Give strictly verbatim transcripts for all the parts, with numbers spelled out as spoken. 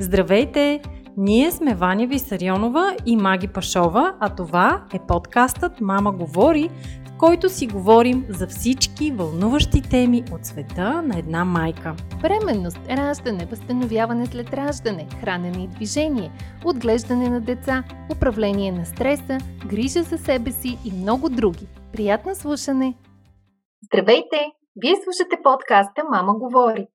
Здравейте! Ние сме Ваня Висарионова и Маги Пашова, а това е подкастът Мама говори, в който си говорим за всички вълнуващи теми от света на една майка. Бременност, раждане, възстановяване след раждане, хранене и движение, отглеждане на деца, управление на стреса, грижа за себе си и много други. Приятно слушане! Здравейте! Вие слушате подкаста Мама говори.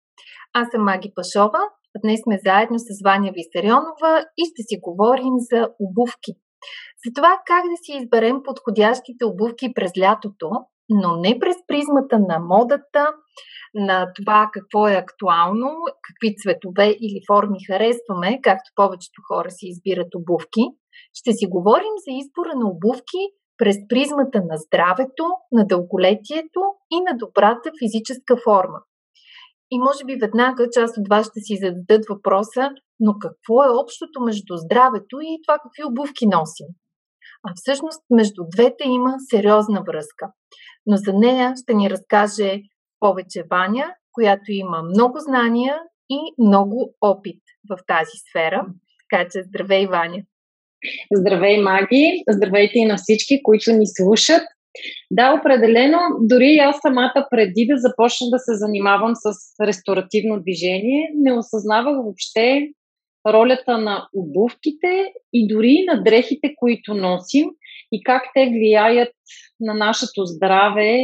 Аз съм Маги Пашова, а днес сме заедно с Ваня Висарионова и ще си говорим за обувки. За това как да си изберем подходящите обувки през лятото, но не през призмата на модата, на това какво е актуално, какви цветове или форми харесваме, както повечето хора си избират обувки. Ще си говорим за избора на обувки през призмата на здравето, на дълголетието и на добрата физическа форма. И може би веднага част от вас ще си зададат въпроса, но какво е общото между здравето и това какви обувки носим? А всъщност между двете има сериозна връзка. Но за нея ще ни разкаже повече Ваня, която има много знания и много опит в тази сфера. Така че здравей, Ваня! Здравей, Маги! Здравейте и на всички, които ни слушат! Да, определено, дори и аз самата преди да започна да се занимавам с ресторативно движение, не осъзнавах въобще ролята на обувките и дори на дрехите, които носим и как те влияят на нашето здраве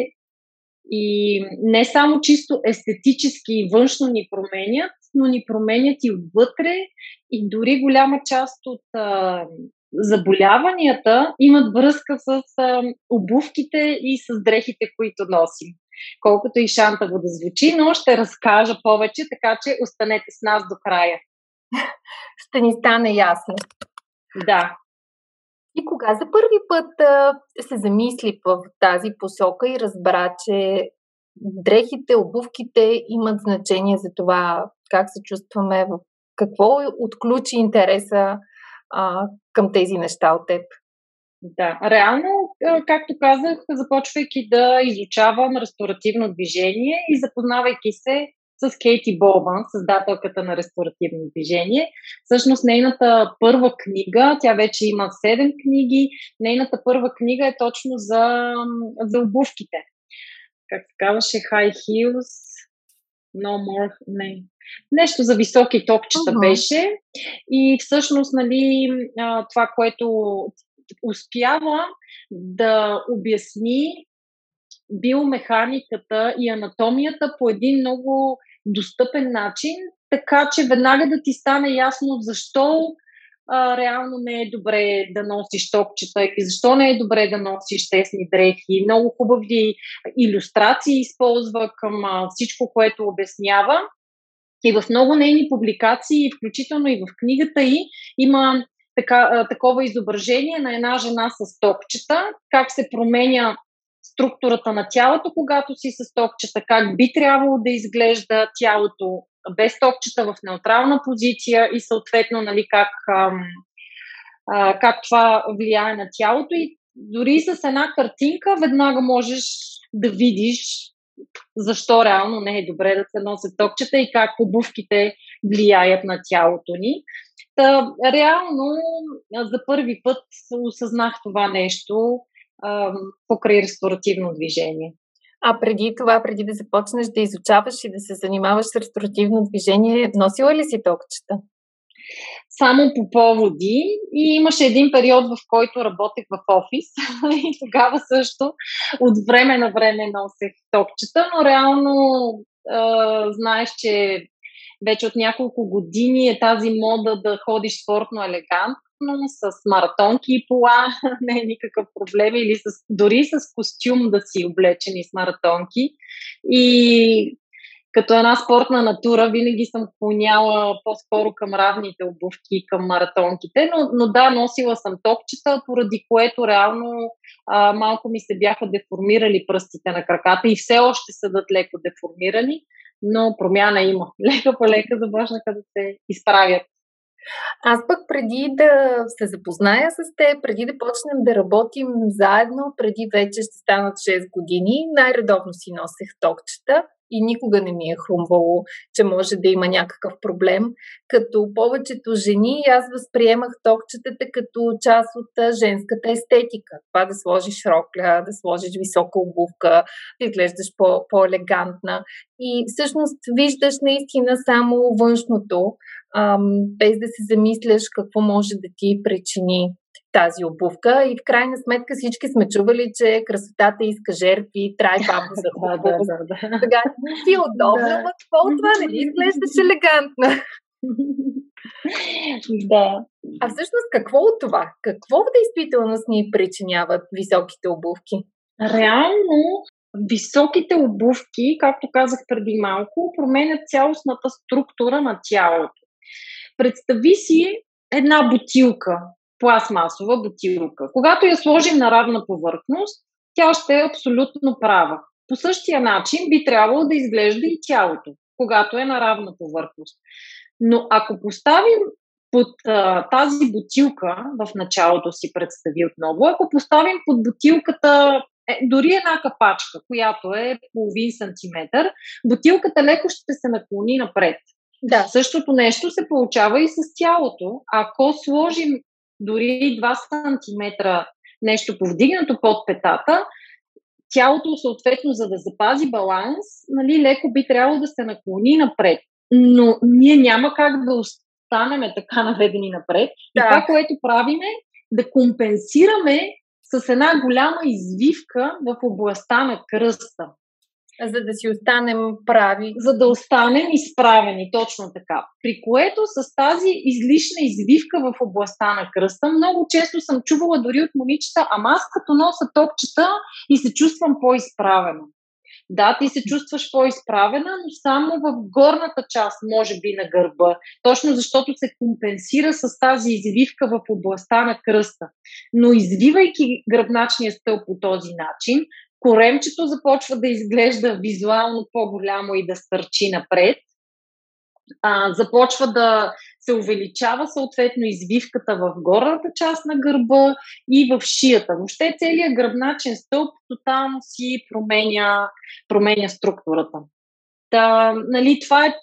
и не само чисто естетически и външно ни променят, но ни променят и отвътре и дори голяма част от заболяванията имат връзка с а, обувките и с дрехите, които носим. Колкото и шантаво да звучи, но ще разкажа повече, така че останете с нас до края. Ще ни стане ясно. Да. И кога за първи път а, се замисли в тази посока и разбра, че дрехите, обувките имат значение за това как се чувстваме, в какво отключи интереса а, към тези неща от теб? Да, реално, както казах, започвайки да изучавам ресторативно движение и запознавайки се с Кейти Болбан, създателката на ресторативно движение. Всъщност нейната първа книга, тя вече има седем книги, нейната първа книга е точно за, за обувките. Как се казваше? High Heels, No More, не... Нещо за високи топчета uh-huh. беше и всъщност нали, това, което успява да обясни биомеханиката и анатомията по един много достъпен начин, така че веднага да ти стане ясно защо а, реално не е добре да носиш топчета и защо не е добре да носиш тесни дрехи. Много хубави илюстрации използва към а, всичко, което обяснява. И в много нейни публикации, включително и в книгата ѝ, има така, такова изображение на една жена с топчета, как се променя структурата на тялото, когато си с топчета, как би трябвало да изглежда тялото без топчета в неутрална позиция и съответно нали, как, ам, а, как това влияе на тялото. И дори с една картинка веднага можеш да видиш защо реално не е добре да се носят топчета и как обувките влияят на тялото ни. Та, реално за първи път осъзнах това нещо а, покрай ресторативно движение. А преди това, преди да започнеш да изучаваш и да се занимаваш с ресторативно движение, носила ли си топчета? Само по поводи и имаше един период, в който работех в офис и тогава също от време на време носех топчета, но реално е, знаеш, че вече от няколко години е тази мода да ходиш спортно елегантно, с маратонки и пола, не е никакъв проблем, или с, дори с костюм да си облечени с маратонки и като една спортна натура, винаги съм клоняла по-скоро към равните обувки, към маратонките, но, но да, носила съм топчета, поради което реално а, малко ми се бяха деформирали пръстите на краката и все още са дат леко деформирани, но промяна има. Лека по лека започнаха да се изправят. Аз пък преди да се запозная с те, преди да почнем да работим заедно, преди вече ще станат шест години, най-редовно си носех топчета. и никога не ми е хрумвало, че може да има някакъв проблем. Като повечето жени, аз възприемах токчетата като част от женската естетика. Това да сложиш рокля, да сложиш висока обувка, да изглеждаш по- по-елегантна. И всъщност виждаш наистина само външното, ам, без да се замисляш какво може да ти причини тази обувка. И в крайна сметка всички сме чували, че красотата иска жертви, трай бабо за хубаво. Сега си удобно, но какво от това не ти изглеждаш елегантна? Да. А всъщност какво от това? Какво в действителност ни причиняват високите обувки? Реално високите обувки, както казах преди малко, променят цялостната структура на тялото. Представи си една бутилка, пластмасова бутилка. Когато я сложим на равна повърхност, тя ще е абсолютно права. По същия начин би трябвало да изглежда и тялото, когато е на равна повърхност. Но ако поставим под а, тази бутилка, в началото си представи отново, ако поставим под бутилката е, дори една капачка, която е половин сантиметър, бутилката леко ще се наклони напред. Да. Същото нещо се получава и с тялото. Ако сложим дори два сантиметра нещо повдигнато под петата, тялото съответно, за да запази баланс, нали, леко би трябвало да се наклони напред. Но ние няма как да останем така наведени напред. Да. И това, което правим е да компенсираме с една голяма извивка в областта на кръста. За да си останем прави. За да останем изправени, точно така. При което с тази излишна извивка в областта на кръста, много често съм чувала дори от момичета, ама аз като носа топчета и се чувствам по-изправена. Да, ти се чувстваш по-изправена, но само в горната част, може би на гърба. Точно защото се компенсира с тази извивка в областта на кръста. Но извивайки гръбначния стълб по този начин, коремчето започва да изглежда визуално по-голямо и да стърчи напред. А, започва да се увеличава съответно извивката в горната част на гърба и в шията. Въобще целият гръбначен стълб тотално си променя, променя структурата. Та, нали, това е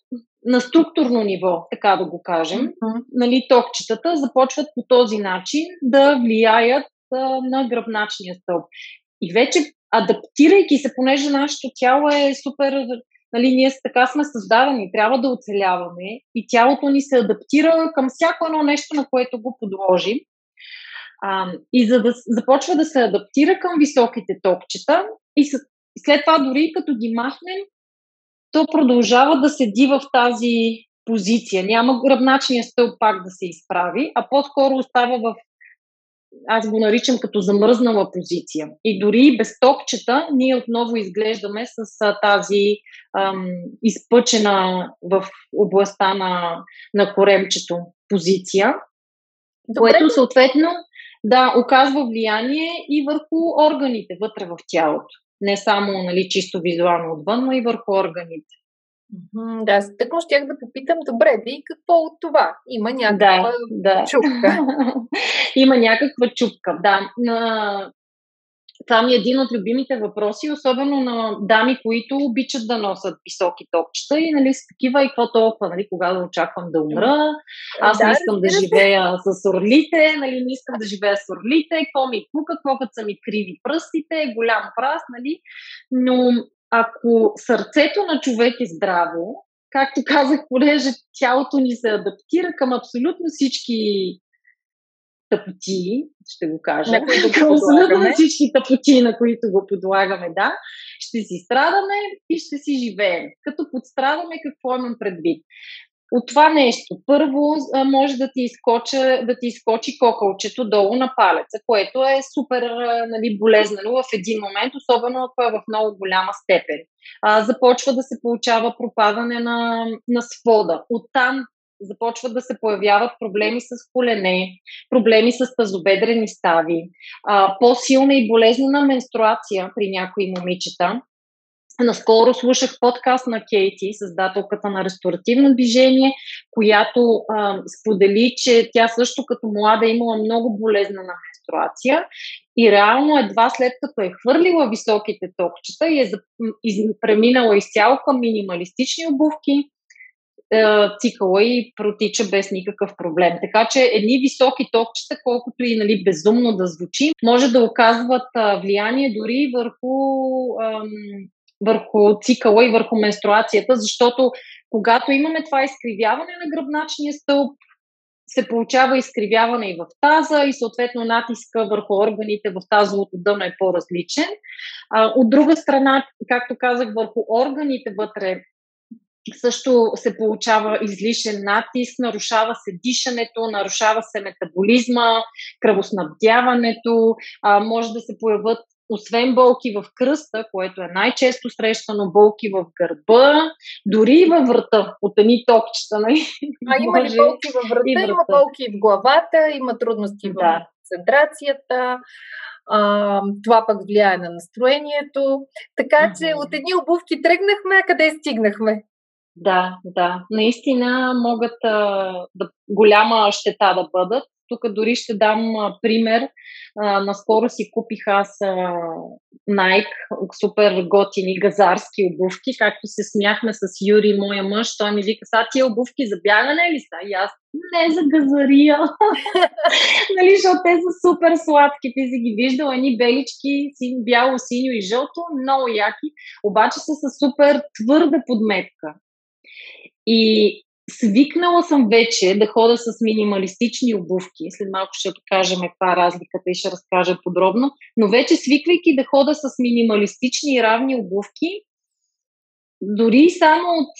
на структурно ниво, така да го кажем. Mm-hmm. Нали, токчетата започват по този начин да влияят а, на гръбначния стълб. И вече адаптирайки се, понеже нашето тяло е супер, нали, ние така сме създадени, трябва да оцеляваме и тялото ни се адаптира към всяко едно нещо, на което го подложим. А, и за да започва да се адаптира към високите токчета и с, след това дори като ги махнем, то продължава да седи в тази позиция. Няма гръбначния стълб пак да се изправи, а по-скоро остава в, аз го наричам като замръзнала позиция. И дори без токчета ние отново изглеждаме с а, тази ам, изпъчена в областта на, на коремчето позиция, добре, което съответно да оказва влияние и върху органите вътре в тялото. Не само, нали, чисто визуално отвън, но и върху органите. Да, тъкмо щях да попитам, добре, да и какво от това? Има някаква да, да. чупка. Има някаква чупка, да. Това ми е един от любимите въпроси, особено на дами, които обичат да носят високи топчета и, нали, с такива и какво толкова, нали, кога да очаквам да умра, аз да, не искам да живея с орлите, нали, не искам да живея с орлите, какво ми пука, какво като са ми криви пръстите, голям пръст, нали, но ако сърцето на човек е здраво, както казах, понеже тялото ни се адаптира към абсолютно всички тъпоти, ще го кажа, на които към абсолютно всички тъпоти, на които го подлагаме, да, ще си страдаме и ще си живеем. Като подстрадаме, какво имам предвид? От това нещо, първо може да ти изкоча, да ти изкочи кокълчето долу на палеца, което е супер, нали, болезнено в един момент, особено ако е в много голяма степен. А, започва да се получава пропадане на, на свода. Оттам започват да се появяват проблеми с колене, проблеми с тазобедрени стави, а, по-силна и болезнена менструация при някои момичета. Наскоро слушах подкаст на Кейти, създателката на Ресторативно движение, която а, сподели, че тя също като млада имала много болезнена менструация И реално едва след като е хвърлила високите токчета и е преминала изцяло към минималистични обувки, цикъла и протича без никакъв проблем. Така че едни високи токчета, колкото и нали, безумно да звучи, може да оказват влияние дори върху, ам, върху цикъла и върху менструацията, защото когато имаме това изкривяване на гръбначния стълб, се получава изкривяване и в таза и съответно натиска върху органите в тазовото дъно е по-различен. А, от друга страна, както казах, върху органите вътре също се получава излишен натиск, нарушава се дишането, нарушава се метаболизма, кръвоснабдяването, а, може да се появят освен болки в кръста, което е най-често срещано, болки в гърба, дори и във врата, от едни токчета. Нали? А има ли болки във врата? врата? Има болки в главата, има трудности да. в концентрацията, а, това пък влияе на настроението. Така че от едни обувки тръгнахме, а къде стигнахме? Да, да. Наистина могат а, да, голяма щета да бъдат. Тук дори ще дам а, пример. А, наскоро си купих аз а, Nike, супер готини газарски обувки, както се смяхме с Юри, моя мъж. Той ми вика, са тия обувки за бягане ли са? И аз, не за газария. Нали, защото те са супер сладки. Ти си ги виждала, едни белички, син, бяло, синьо и жълто, много яки, обаче са с супер твърда подметка. И свикнала съм вече да ходя с минималистични обувки. След малко ще покажем каква е разликата и ще разкажа подробно. Но вече свиквайки да ходя с минималистични и равни обувки, дори само от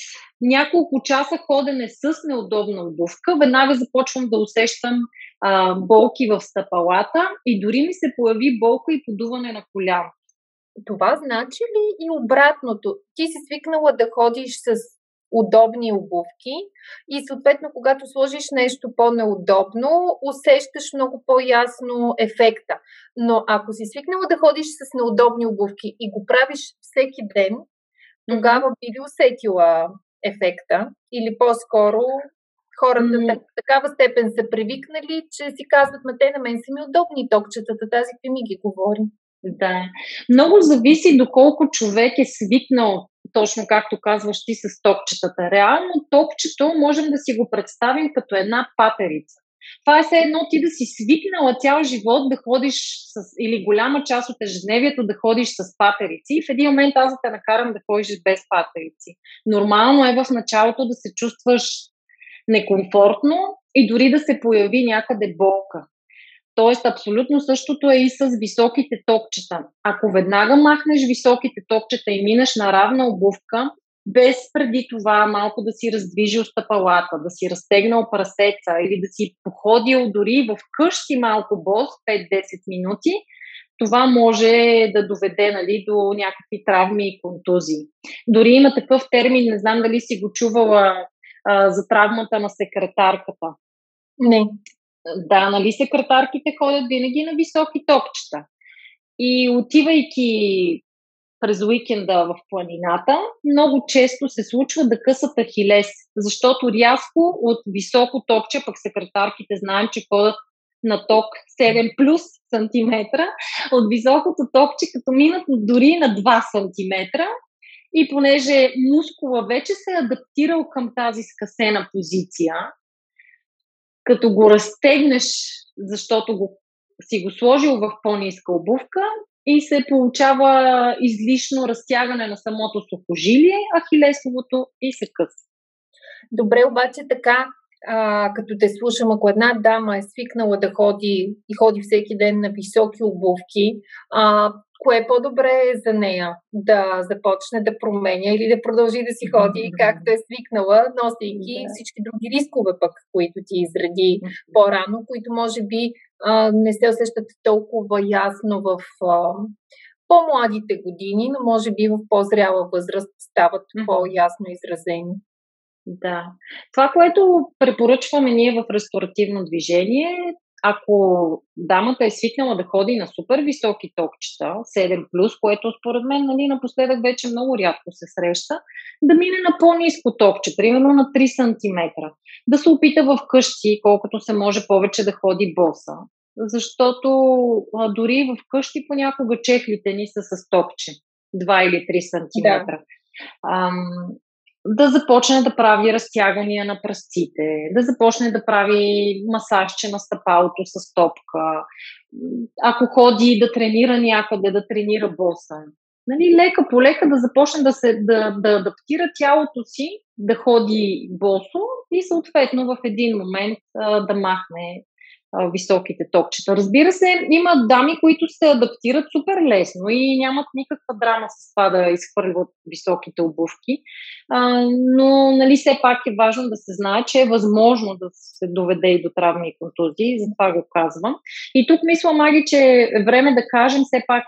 няколко часа ходене с неудобна обувка, веднага започвам да усещам а, болки в стъпалата и дори ми се появи болка и подуване на коляно. Това значи ли и обратното? Ти си свикнала да ходиш с удобни обувки и съответно когато сложиш нещо по-неудобно, усещаш много по-ясно ефекта. Но ако си свикнала да ходиш с неудобни обувки и го правиш всеки ден, тогава би ли усетила ефекта? Или по-скоро хората mm. в такава степен са привикнали, че си казват, ме те на мен са ми удобни токчетата, тази ти ми ги говори. Да. Много зависи доколко човек е свикнал, точно както казваш ти, с токчетата. Реално токчето можем да си го представим като една патерица. Това е все едно ти да си свикнала цял живот да ходиш с, или голяма част от ежедневието да ходиш с патерици и в един момент аз да те накарам да ходиш без патерици. Нормално е в началото да се чувстваш некомфортно и дори да се появи някъде болка. Тоест, абсолютно същото е и с високите токчета. Ако веднага махнеш високите токчета и минеш на равна обувка, без преди това малко да си раздвижил стъпалата, да си разтегнал прасеца или да си походил дори в къщи малко бос, пет-десет минути, това може да доведе нали, до някакви травми и контузии. Дори има такъв термин, не знам дали си го чувала, а, за травмата на секретарката. Не. Да, нали секретарките ходят винаги на високи токчета. И отивайки през уикенда в планината, много често се случва да късат ахилес, защото рязко от високо токче, пък секретарките знаем, че ходят на ток седем плюс сантиметра, от високото токче като минат дори на два сантиметра и понеже мускула вече се е адаптирал към тази скъсена позиция, като го разтегнеш, защото го, си го сложил в по-ниска обувка и се получава излишно разтягане на самото сухожилие, ахилесовото и се къса. Добре, обаче така, а, като те слушам, ако една дама е свикнала да ходи и ходи всеки ден на високи обувки, а, кое е по-добре за нея? Да започне да променя или да продължи да си ходи както е свикнала, носейки да. всички други рискове пък, които ти изреди по-рано, които може би а, не се усещат толкова ясно в а, по-младите години, но може би в по-зряла възраст стават по-ясно изразени. Да. Това, което препоръчваме ние в ресторативно движение, ако дамата е свикнала да ходи на супер високи токчета, седем плюс, което според мен нали, напоследък вече много рядко се среща, да мине на по-ниско токче, примерно на три сантиметра. Да се опита в къщи, колкото се може повече да ходи боса. защото а, дори вкъщи понякога чехлите ни са с топче, два или три сантиметра. Да. Ам, да започне да прави разтягания на пръстите, да започне да прави масажче на стъпалото с топка, ако ходи да тренира някъде, да тренира боса. Нали, лека по лека да започне да, се, да, да адаптира тялото си, да ходи босо и съответно в един момент а, да махне а, високите топчета. Разбира се, има дами, които се адаптират супер лесно и нямат никаква драма с това да изхвърлят високите обувки, а, но нали, все пак е важно да се знае, че е възможно да се доведе и до травми и контузии, затова го казвам. И тук мисля, Маги, че е време да кажем все пак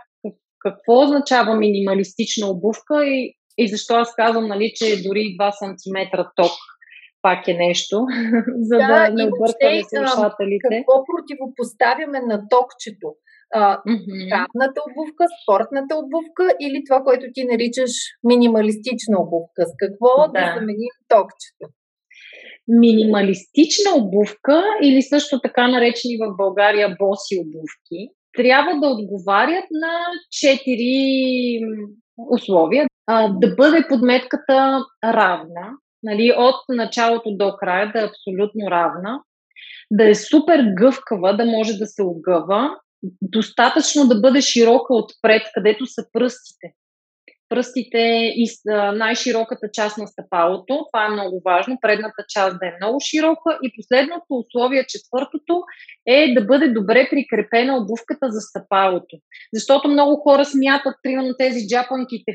какво означава минималистична обувка и, и защо аз казвам, нали, че дори два сантиметра ток пак е нещо, за да, да не объркаме слушателите. Какво противопоставяме на токчето? А, mm-hmm. Травната обувка, спортната обувка или това, което ти наричаш минималистична обувка? С какво да, да заменим токчето? Минималистична обувка или също така наречени в България боси обувки трябва да отговарят на четири условия. А, да бъде подметката равна, нали, от началото до края да е абсолютно равна, да е супер гъвкава, да може да се огъва, достатъчно да бъде широка отпред, където са пръстите. Пръстите и най-широката част на стъпалото, това е много важно, предната част да е много широка и последното условие, четвъртото, е да бъде добре прикрепена обувката за стъпалото. Защото много хора смятат, примерно тези джапанките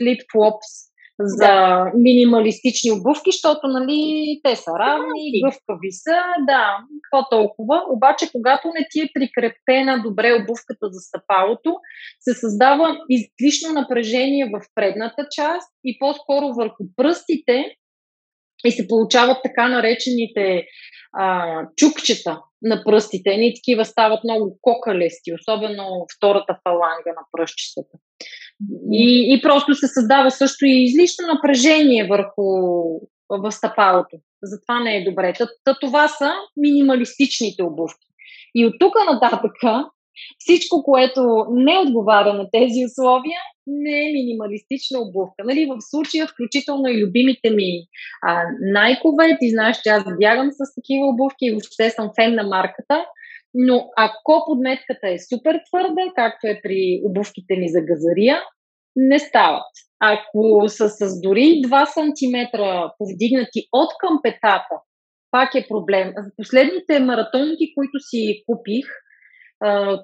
флип-флопс за да, минималистични обувки, защото нали, те са равни, гъвкави са, да, какво толкова. Обаче, когато не ти е прикрепена добре обувката за стъпалото, се създава излишно напрежение в предната част и по-скоро върху пръстите и се получават така наречените а, чукчета на пръстите. Ни такива стават много кокалести, особено втората фаланга на пръстчетата. И, и просто се създава също и излишно напрежение върху в стъпалото. Затова не е добре. Та, това са минималистичните обувки. И от тук нататък всичко, което не отговаря на тези условия, не е минималистична обувка. Нали, в случая, включително и любимите ми Nike-ове, ти знаеш, че аз бягам с такива обувки и въобще съм фен на марката. Но ако подметката е супер твърда, както е при обувките ми за газария, не стават. Ако са с дори два сантиметра повдигнати от към петата, пак е проблем. За последните маратонки, които си купих,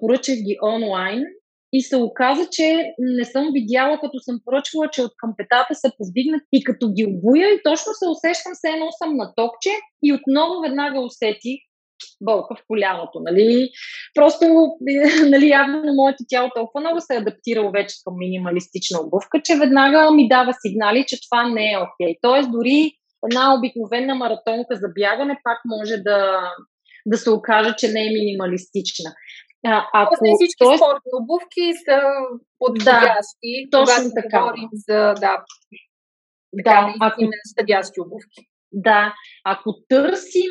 поръчах ги онлайн и се оказа, че не съм видяла, като съм поръчвала, че от към петата са повдигнати и като ги обуя и точно се усещам, все едно съм на токче и отново веднага усетих болка в коляното, нали? Просто, нали, явно на моето тяло толкова много се е адаптирало вече към минималистична обувка, че веднага ми дава сигнали, че това не е окей. Тоест, дори една обикновена маратонка за бягане пак може да, да се окаже, че не е минималистична. А, ако... Всички тоест... спортни обувки са подходящи. Да, точно така. Говорим за, да, да, ако... подходящи обувки. Да, ако търсим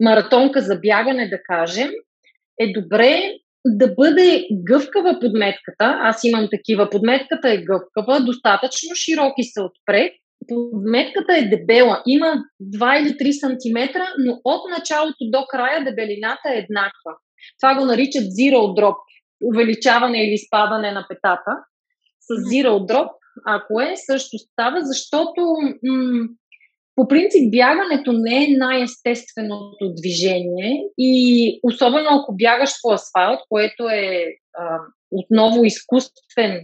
маратонка за бягане, да кажем, е добре да бъде гъвкава подметката. Аз имам такива. Подметката е гъвкава, достатъчно широки са отпред. Подметката е дебела. Има два или три сантиметра, но от началото до края дебелината е еднаква. Това го наричат zero drop. Увеличаване или спадане на петата. С zero drop, ако е, също става, защото... М- По принцип, бягането не е най-естественото движение и особено ако бягаш по асфалт, което е а, отново изкуствен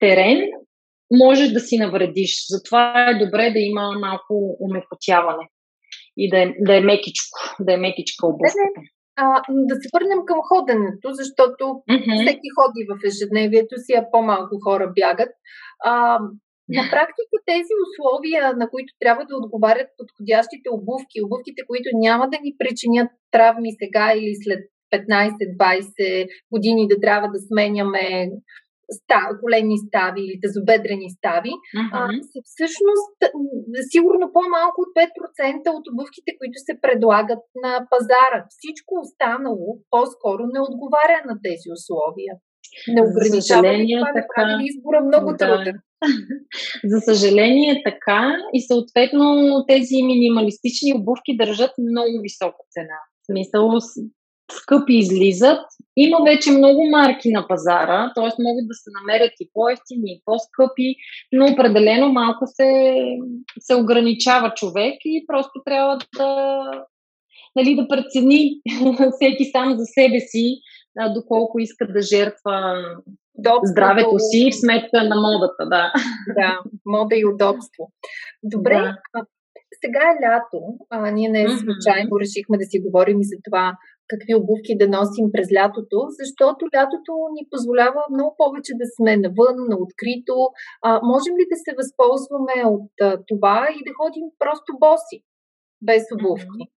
терен, можеш да си навредиш. Затова е добре да има малко умекотяване и да е, да е мекичко, да е мекичка обувката. А, да се върнем към ходенето, защото mm-hmm. всеки ходи в ежедневието си, а по-малко хора бягат. А, На практика тези условия, на които трябва да отговарят подходящите обувки, обувките, които няма да ни причинят травми сега или след петнайсет-двайсет години да трябва да сменяме ста, големи стави или тазобедрени стави, uh-huh. а, са всъщност сигурно по-малко от пет процента от обувките, които се предлагат на пазара. Всичко останало по-скоро не отговаря на тези условия. Не ограничаваме това, да правим избора много труден. За съжаление е така и съответно тези минималистични обувки държат много висока цена. В смисъл, скъпи излизат. Има вече много марки на пазара, т.е. могат да се намерят и по-евтини, и по-скъпи, но определено малко се, се ограничава човек и просто трябва да, нали, да прецени всеки сам за себе си, доколко иска да жертва удобство, здравето си в сметка на модата. Да, да, мода и удобство. Добре, да. Сега е лято. А, ние не случайно mm-hmm. решихме да си говорим и за това какви обувки да носим през лятото, защото лятото ни позволява много повече да сме навън, на открито. А, можем ли да се възползваме от а, това и да ходим просто боси, без обувки? Mm-hmm.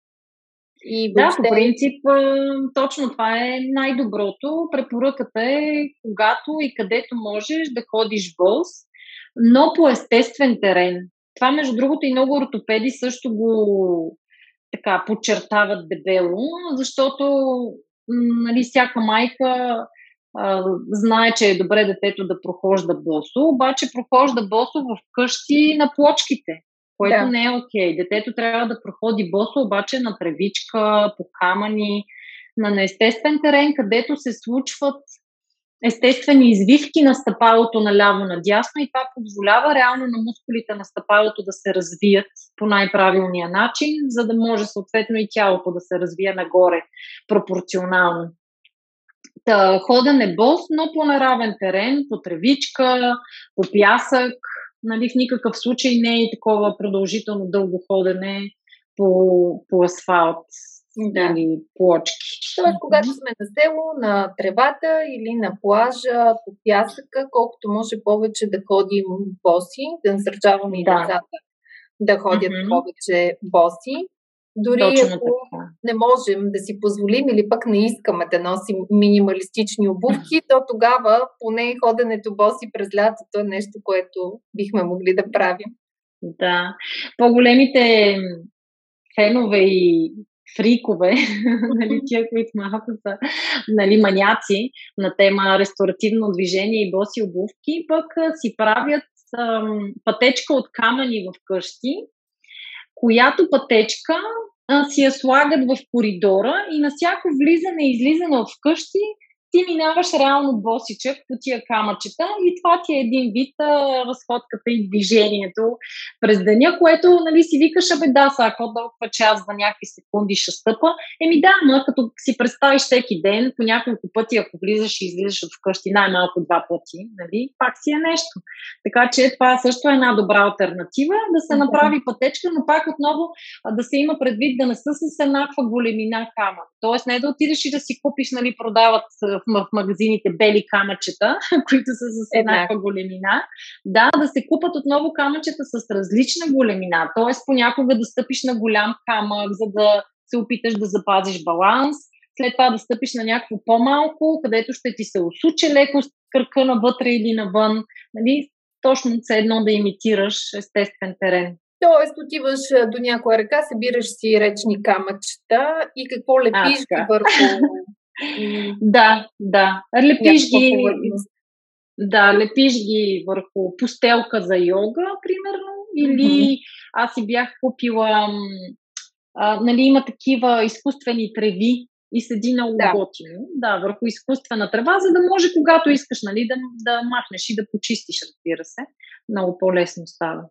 И въобще... Да, по принцип, точно това е най-доброто. Препоръката е, когато и където можеш да ходиш бос, но по естествен терен. Това, между другото, и много ортопеди също го така подчертават дебело, защото нали, всяка майка а, знае, че е добре детето да прохожда босо, обаче прохожда босо вкъщи на плочките. Което да. Не е окей. Детето трябва да проходи босо, обаче на тревичка, по камъни, на неестествен терен, където се случват естествени извивки на стъпалото наляво-надясно и това позволява реално на мускулите на стъпалото да се развият по най-правилния начин, за да може съответно и тялото да се развие нагоре пропорционално. Та, ходене бос, но по наравен терен, по тревичка, по пясък, нали, в никакъв случай не е такова продължително дълго ходене по, по асфалт или да. Плочки. Тоест, когато сме на село, на тревата или на плажа, по пясъка, колкото може повече да ходим боси, да насърчаваме и да. Децата да ходят mm-hmm. повече боси. Дори точно ако така. Не можем да си позволим или пък не искаме да носим минималистични обувки, то тогава поне ходенето боси през лятото е нещо, което бихме могли да правим. Да. По-големите фенове и фрикове, нали, тия, които малко са нали, маняци на тема ресторативно движение и боси обувки, пък си правят ам, пътечка от камъни в къщи, която пътечка а, си я слагат в коридора и на всяко влизане и излизане от вкъщи ти минаваш реално босичък по тия камъчета и това ти е един вид а, разходката и движението през деня, което нали, си викаш, абе да, сега толкова час за някакви секунди ще стъпа. Еми да, ма, като си представиш всеки ден, по няколко пъти, ако влизаш и излизаш от вкъщи най-малко два пъти, нали, пак си е нещо. Така че това също е една добра альтернатива, да се направи пътечка, но пак отново да се има предвид да не са с еднаква големина камък. Тоест не да отидеш и да си купиш, нали, продават в магазините бели камъчета, които са с еднаква големина. Да, да се купат отново камъчета с различна големина. Т.е. понякога да стъпиш на голям камък, за да се опиташ да запазиш баланс. След това да стъпиш на някакво по-малко, където ще ти се усуче леко кръка навътре или навън. Нали? Точно все едно да имитираш естествен терен. Тоест, отиваш до някоя ръка, събираш си речни камъчета и какво лепиш а, върху... Да, да. Лепиш ги, да, лепиш ги върху постелка за йога, примерно, или аз си бях купила, а, нали, има такива изкуствени треви и седи много да. Готино, да, върху изкуствена трева, за да може, когато искаш, нали, да, да махнеш и да почистиш, разбира се. Много по-лесно става.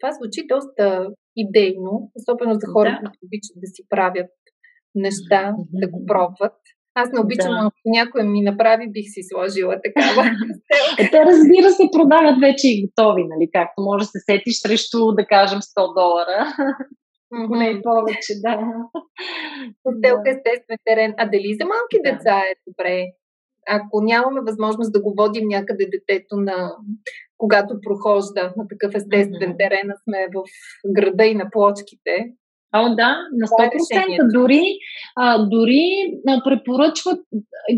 Това звучи доста идейно, особено за хора, да. Които обичат да си правят неща, mm-hmm. да го пробват. Аз не обичам, да. Ако някой ми направи, бих си сложила такава. Те, разбира се, продават вече и готови, нали, както може да се сетиш срещу, да кажем, сто долара. Големи mm-hmm. повече, да. Постелка естествен терен. А дали за малки да. Деца е добре? Ако нямаме възможност да го водим някъде детето, на когато прохожда на такъв естествен mm-hmm. терен, сме в града и на плочките. О, да, на сто процента. Дори а, дори а, препоръчват,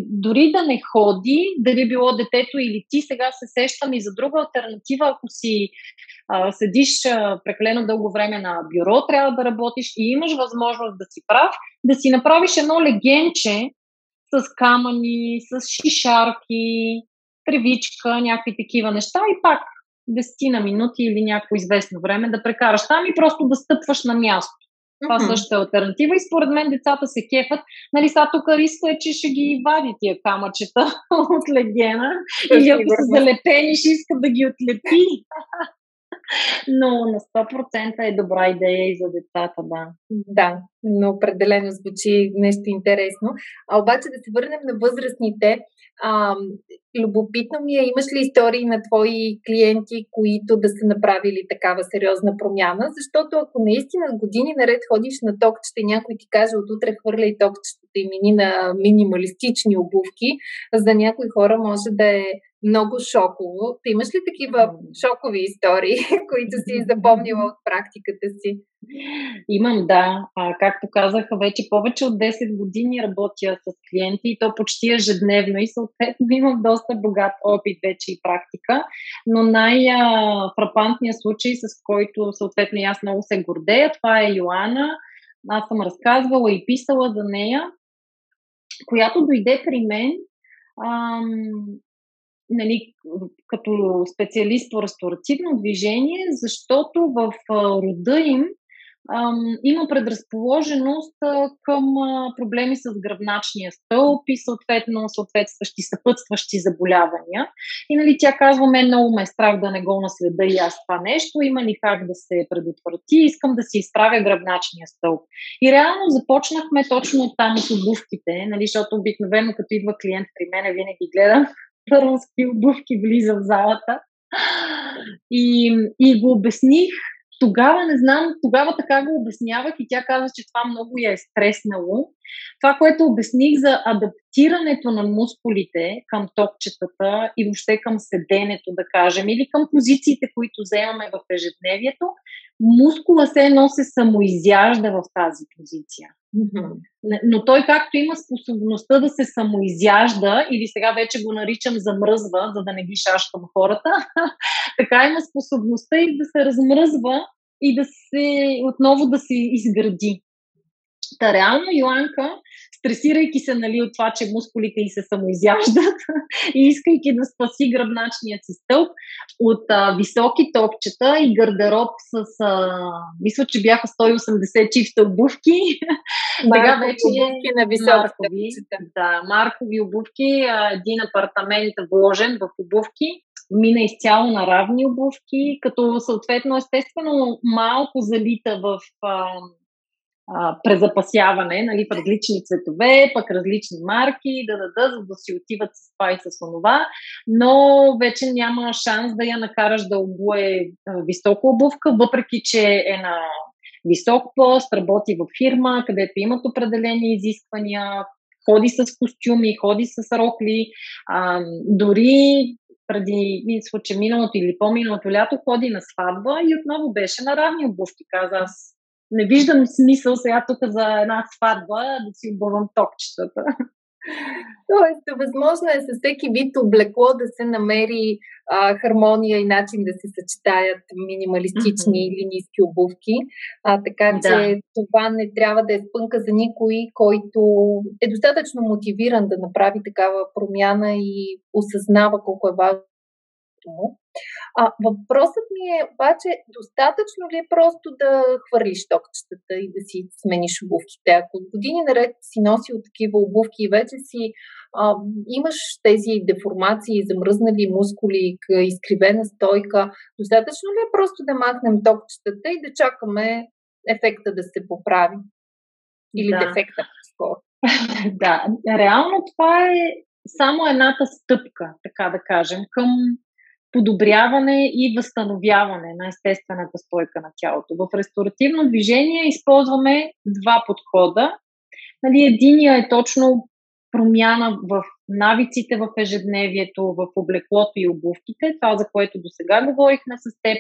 дори да не ходи, дали било детето или ти, сега се сещам и за друга алтернатива, ако си а, седиш а, прекалено дълго време на бюро, трябва да работиш и имаш възможност да си прав, да си направиш едно легенче с камъни, с шишарки, тревичка, някакви такива неща и пак десетина минути или някакво известно време да прекараш там и просто да стъпваш на място. Това mm-hmm. също е алтернатива и според мен децата се кефат. Нали, сега тук риска е, че ще ги вади тия камъчета от легена или ако са залепени, ще искат да ги отлепи. Но на сто процента е добра идея и за децата, да. Да, но определено звучи нещо интересно. А обаче да се върнем на възрастните. А, любопитно ми е, имаш ли истории на твои клиенти, които да са направили такава сериозна промяна? Защото ако наистина години наред ходиш на токчета и някой ти каже отутре хвърляй токчетата и мини на минималистични обувки, за някои хора може да е много шоково. Ти имаш ли такива шокови истории, които си запомнила от практиката си? Имам, да. А, както казах, вече повече от десет години работя с клиенти и то почти ежедневно и съответно имам доста богат опит вече и практика, но най-фрапантният случай, с който съответно и аз много се гордея, това е Йоана. Аз съм разказвала и писала за нея, която дойде при мен ам, нали, като специалист по ресторативно движение, защото в рода им има предразположеност към проблеми с гръбначния стълб и съответно съответстващи съпътстващи заболявания. И нали, тя казва, мен много ме е страх да не го наследа и аз това нещо, има ли как да се предотврати, искам да си изправя гръбначния стълб. И реално започнахме точно от там с обувките, нали, защото обикновено като идва клиент при мен, винаги гледам първо с какви обувки влиза в залата и, и го обясних. Тогава, не знам, тогава така го обяснявах и тя каза, че това много я е стреснало. Това, което обясних за адаптирането на мускулите към токчетата и въобще към седенето, да кажем, или към позициите, които вземаме в ежедневието, мускула се едно се самоизяжда в тази позиция. Mm-hmm. Но той както има способността да се самоизяжда, или сега вече го наричам замръзва, за да не ги шашкам хората, така има способността и да се размръзва и да се отново да се изгради. Та реално Йоанка, стресирайки се, нали, от това, че мускулите ѝ се самоизяждат и искайки да спаси гръбначния си стълб от а, високи топчета и гардероб с, а, мисля, че бяха сто и осемдесет чифта обувки. Сега вече обувки на високи. Да, маркови обувки, а, един апартамент вложен в обувки. Мина изцяло на равни обувки, като съответно естествено малко залита в... А, презапасяване, нали, в различни цветове, пък различни марки, да дадат, за да си отиват с това и с онова, но вече няма шанс да я накараш да обуе висока обувка, въпреки че е на висок пост, работи във фирма, където имат определени изисквания, ходи с костюми, ходи с рокли, а, дори преди, мисля, че миналото или по-миналото лято ходи на сватба и отново беше на равни обувки, каза аз. Не виждам смисъл сега тук за една сватба да си обувам токчетата. Тоест, възможно е със всеки вид облекло да се намери а, хармония и начин да се съчетаят минималистични mm-hmm. или ниски обувки. А, така че да. Това не трябва да е спънка за никой, който е достатъчно мотивиран да направи такава промяна и осъзнава колко е важно. А, въпросът ми е обаче, достатъчно ли е просто да хвърлиш токчетата и да си смениш обувките? Ако години наред си носил такива обувки и вече си а, имаш тези деформации, замръзнали мускули, изкривена стойка, достатъчно ли е просто да махнем токчетата и да чакаме ефекта да се поправи? Или да. Дефекта по-скоро? Да, реално това е само едната стъпка, така да кажем, към подобряване и възстановяване на естествената стойка на тялото. В ресторативно движение използваме два подхода. Нали, единият е точно промяна в навиците в ежедневието, в облеклото и обувките, това за което до сега говорихме с теб,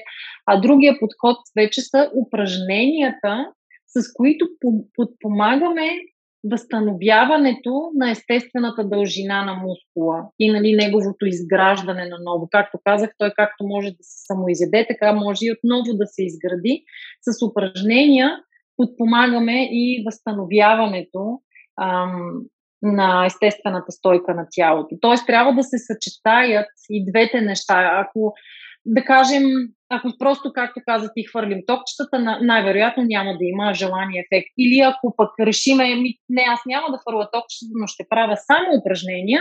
а другия подход вече са упражненията, с които подпомагаме възстановяването на естествената дължина на мускула и, нали, неговото изграждане на ново. Както казах, той както може да се самоизяде, така може и отново да се изгради. С упражнения подпомагаме и възстановяването ам, на естествената стойка на тялото. Тоест, трябва да се съчетаят и двете неща. Ако, да кажем, ако просто, както казах, и хвърлим топчетата, най-вероятно няма да има желания ефект. Или ако пък решиме, не, аз няма да хвърля топчетата, но ще правя само упражнения,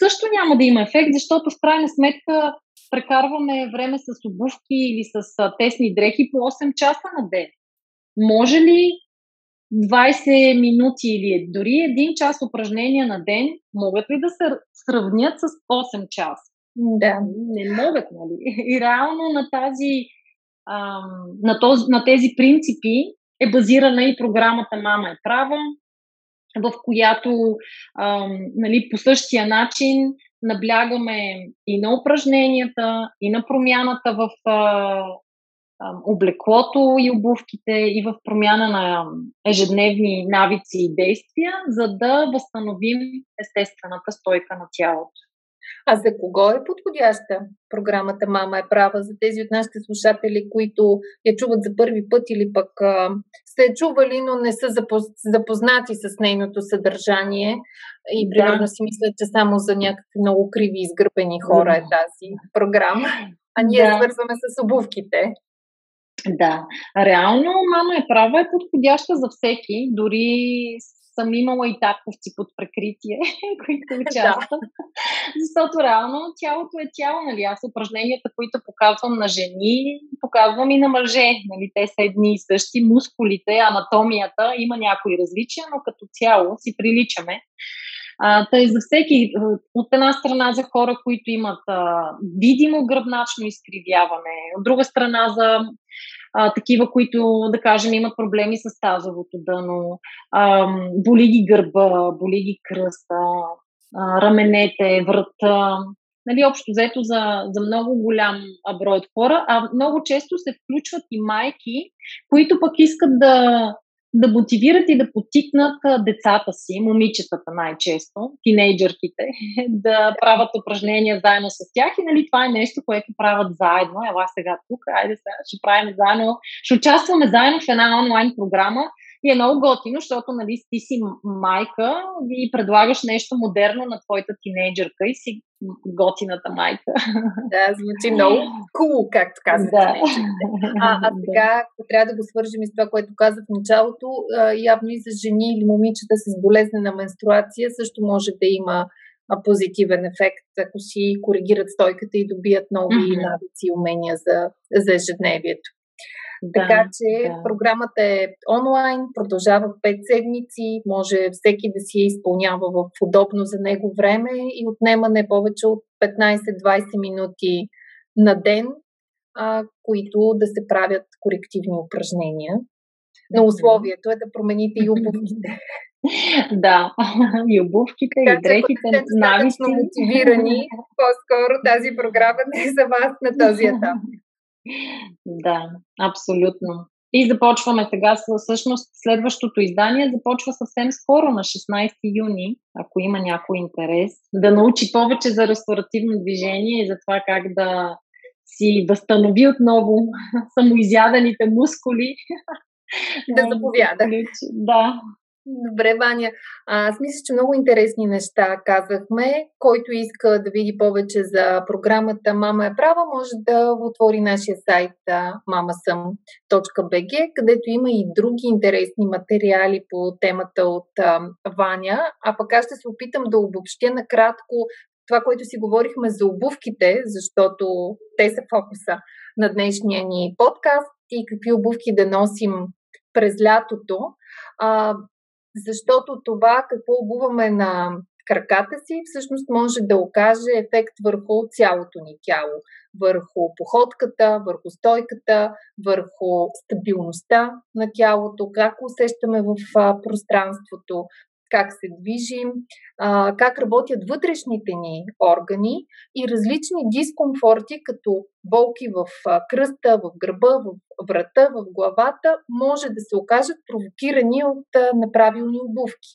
също няма да има ефект, защото в крайна сметка прекарваме време с обувки или с тесни дрехи по осем часа на ден. Може ли двайсет минути или дори един час упражнения на ден могат ли да се сравнят с осем часа? Да. Не могат, нали? И реално на, тази, ам, на, този, на тези принципи е базирана и програмата Мама е права, в която ам, нали, по същия начин наблягаме и на упражненията, и на промяната в а, облеклото и обувките, и в промяна на ежедневни навици и действия, за да възстановим естествената стойка на тялото. А за кого е подходяща програмата Мама е права? За тези от нашите слушатели, които я чуват за първи път или пък а, са я чували, но не са запознати с нейното съдържание и примерно да. си мислят, че само за някакви много криви и изгърбени хора е тази програма. А ние да. свързваме с обувките. Да, реално Мама е права е подходяща за всеки, дори съм имала и таковци под прекритие, които участват, защото реално тялото е тяло, нали, аз упражненията, които показвам на жени, показвам и на мъже, нали, те са едни и същи, мускулите, анатомията, има някои различия, но като цяло си приличаме. А, тъй за всеки, от една страна за хора, които имат а, видимо гръбначно изкривяване, от друга страна за а, такива, които, да кажем, имат проблеми с тазовото дъно, а, боли ги гърба, боли ги кръста, а, раменете, врата, нали, общо взето за, за много голям брой от хора, а много често се включват и майки, които пък искат да да мотивират и да потикнат децата си, момичетата най-често, тинейджърките, да правят упражнения заедно с тях и, нали, това е нещо, което правят заедно. Ела сега тук, айде сега, ще правим заедно, ще участваме заедно в една онлайн програма и е много готино, защото, нали, ти си майка и предлагаш нещо модерно на твоята тинейджърка и си готината майка. Да, звучи много cool, както казвам. Да. А, а сега, ако трябва да го свържим и с това, което казах в началото, явно и за жени или момичета с болезнена менструация също може да има позитивен ефект, ако си коригират стойката и добият нови mm-hmm. навици и умения за, за ежедневието. Да, така че да. програмата е онлайн, продължава пет седмици, може всеки да си я изпълнява в удобно за него време и отнема не повече от петнайсет до двайсет минути на ден, а, които да се правят корективни упражнения. Но условието е да промените и обувките. Да, и обувките, и дрехите, навици. Мотивирани, по-скоро тази програма не е за вас на този етап. Да, абсолютно. И започваме сега, всъщност следващото издание започва съвсем скоро, на шестнайсети юни, ако има някой интерес, да научи повече за ресторативно движение и за това как да си възстанови отново самоизядените мускули. Да заповяда. Да. Добре, Ваня. Аз мисля, че много интересни неща казахме. Който иска да види повече за програмата Мама е права, може да отвори нашия сайт мамасам точка би джи, където има и други интересни материали по темата от а, Ваня. А пък аз ще се опитам да обобщя накратко това, което си говорихме за обувките, защото те са фокуса на днешния ни подкаст и какви обувки да носим през лятото. А, защото това, какво обуваме на краката си, всъщност може да окаже ефект върху цялото ни тяло, върху походката, върху стойката, върху стабилността на тялото, как усещаме в пространството, как се движим, а, как работят вътрешните ни органи и различни дискомфорти, като болки в а, кръста, в гърба, в врата, в главата, може да се окажат провокирани от а, неправилни обувки.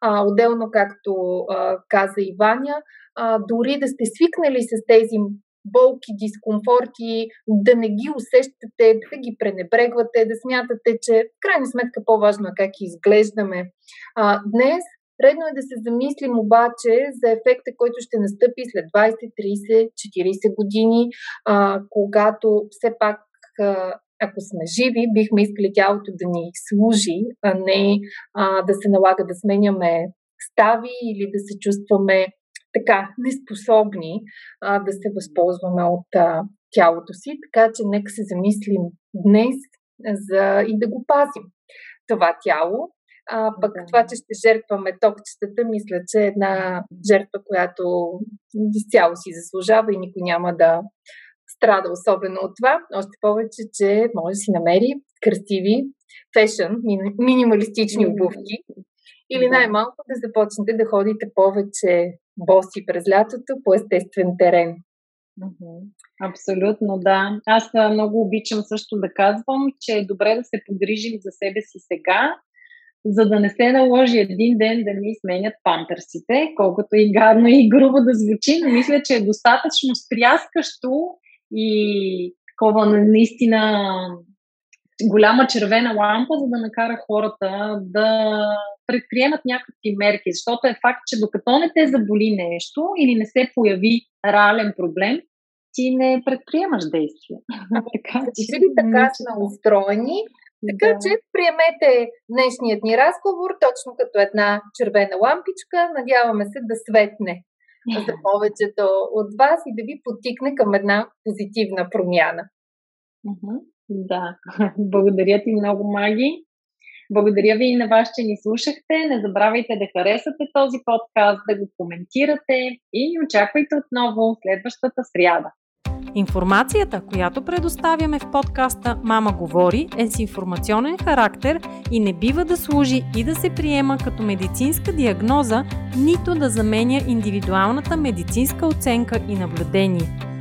А, отделно, както а, каза и Ваня, а, дори да сте свикнали с тези болки, дискомфорти, да не ги усещате, да ги пренебрегвате, да смятате, че в крайна сметка по-важно е как изглеждаме. А, днес редно е да се замислим обаче за ефекта, който ще настъпи след двайсет, трийсет, четирийсет години, а, когато все пак, а, ако сме живи, бихме искали тялото да ни служи, а не а, да се налага да сменяме стави или да се чувстваме така неспособни а, да се възползваме от а, тялото си, така че нека се замислим днес за, и да го пазим това тяло. А, пък да. Това, че ще жертваме токчетата, мисля, че е една жертва, която изцяло си заслужава и никой няма да страда особено от това. Още повече, че може да си намери красиви, фешън, минималистични обувки. Или най-малко да започнете да ходите повече боси през лятото по естествен терен. Абсолютно, да. Аз много обичам също да казвам, че е добре да се погрижим за себе си сега, за да не се наложи един ден да ни сменят памперсите, колкото и гадно и грубо да звучи, но мисля, че е достатъчно стряскащо и такова наистина голяма червена лампа, за да накара хората да предприемат някакви мерки, защото е факт, че докато не те заболи нещо или не се появи реален проблем, ти не предприемаш действия. Така че сте така сме устроени, така да. Че приемете днешният ни разговор точно като една червена лампичка, надяваме се да светне за повечето от вас и да ви подтикне към една позитивна промяна. Uh-huh. Да, благодаря ти много, Маги. Благодаря ви и на вас, че ни слушахте. Не забравяйте да харесате този подкаст, да го коментирате и очаквайте отново следващата сряда. Информацията, която предоставяме в подкаста Мама говори, е с информационен характер и не бива да служи и да се приема като медицинска диагноза, нито да заменя индивидуалната медицинска оценка и наблюдение.